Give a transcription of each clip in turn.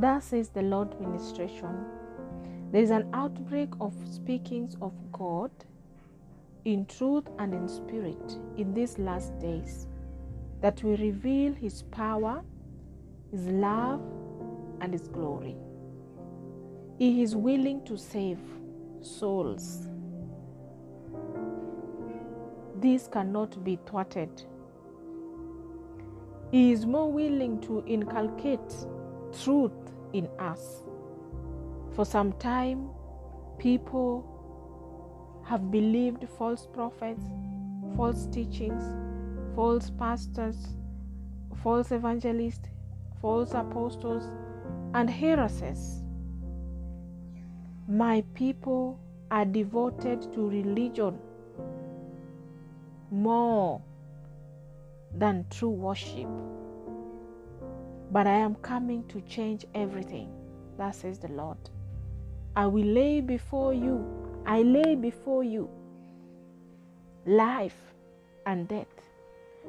Thus says the Lord Ministration. There is an outbreak of speakings of God in truth and in spirit in these last days that will reveal His power, His love, and His glory. He is willing to save souls. This cannot be thwarted. He is more willing to inculcate truth in us. For some time, people have believed false prophets, false teachings, false pastors, false evangelists, false apostles, and heresies. My people are devoted to religion more than true worship. But I am coming to change everything, that says the Lord. I lay before you life and death,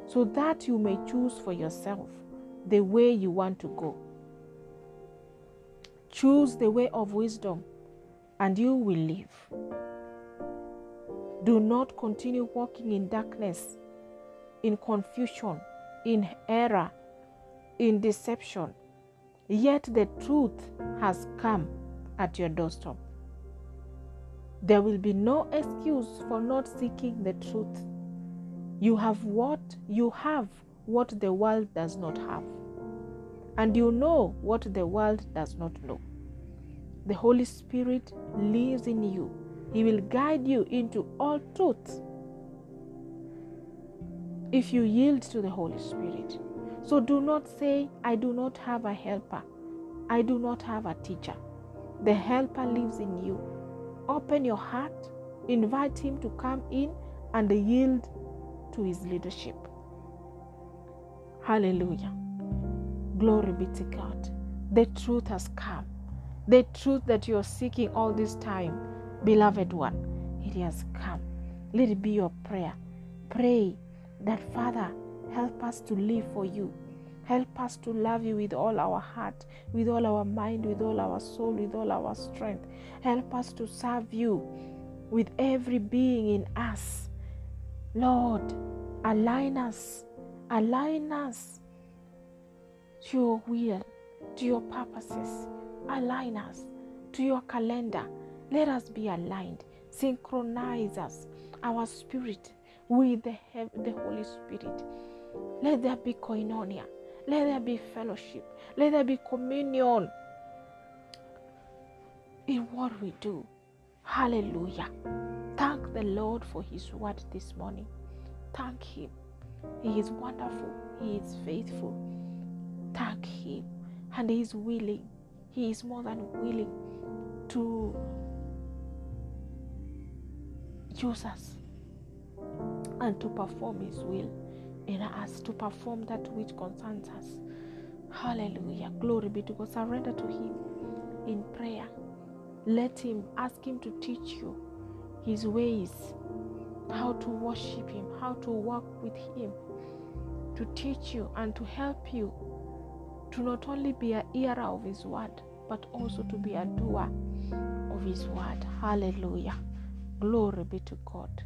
so that you may choose for yourself the way you want to go. Choose the way of wisdom, and you will live. Do not continue walking in darkness, in confusion, in error, in deception. Yet the truth has come at your doorstep. There will be no excuse for not seeking the truth. You have what the world does not have, and you know what the world does not know. The Holy Spirit lives in you. He will guide you into all truth if you yield to the Holy Spirit. So do not say, I do not have a helper. I do not have a teacher. The helper lives in you. Open your heart, invite him to come in, and yield to his leadership. Hallelujah. Glory be to God. The truth has come. The truth that you are seeking all this time, beloved one, it has come. Let it be your prayer. Pray that, Father, help us to live for you. Help us to love you with all our heart, with all our mind, with all our soul, with all our strength. Help us to serve you with every being in us. Lord, align us to your will, to your purposes. Align us to your calendar. Let us be aligned. Synchronize us, our spirit, with the Holy Spirit. Let there be koinonia. Let there be fellowship. Let there be communion in what we do. Hallelujah. Thank the Lord for His word this morning. Thank Him. He is wonderful. He is faithful. Thank Him. And He is willing. He is more than willing to use us and to perform His will in us, to perform that which concerns us. Hallelujah. Glory be to God. Surrender to Him in prayer. Let Him, ask Him to teach you His ways, how to worship Him, how to walk with Him, to teach you and to help you to not only be a hearer of His word, but also to be a doer of His word. Hallelujah. Glory be to God.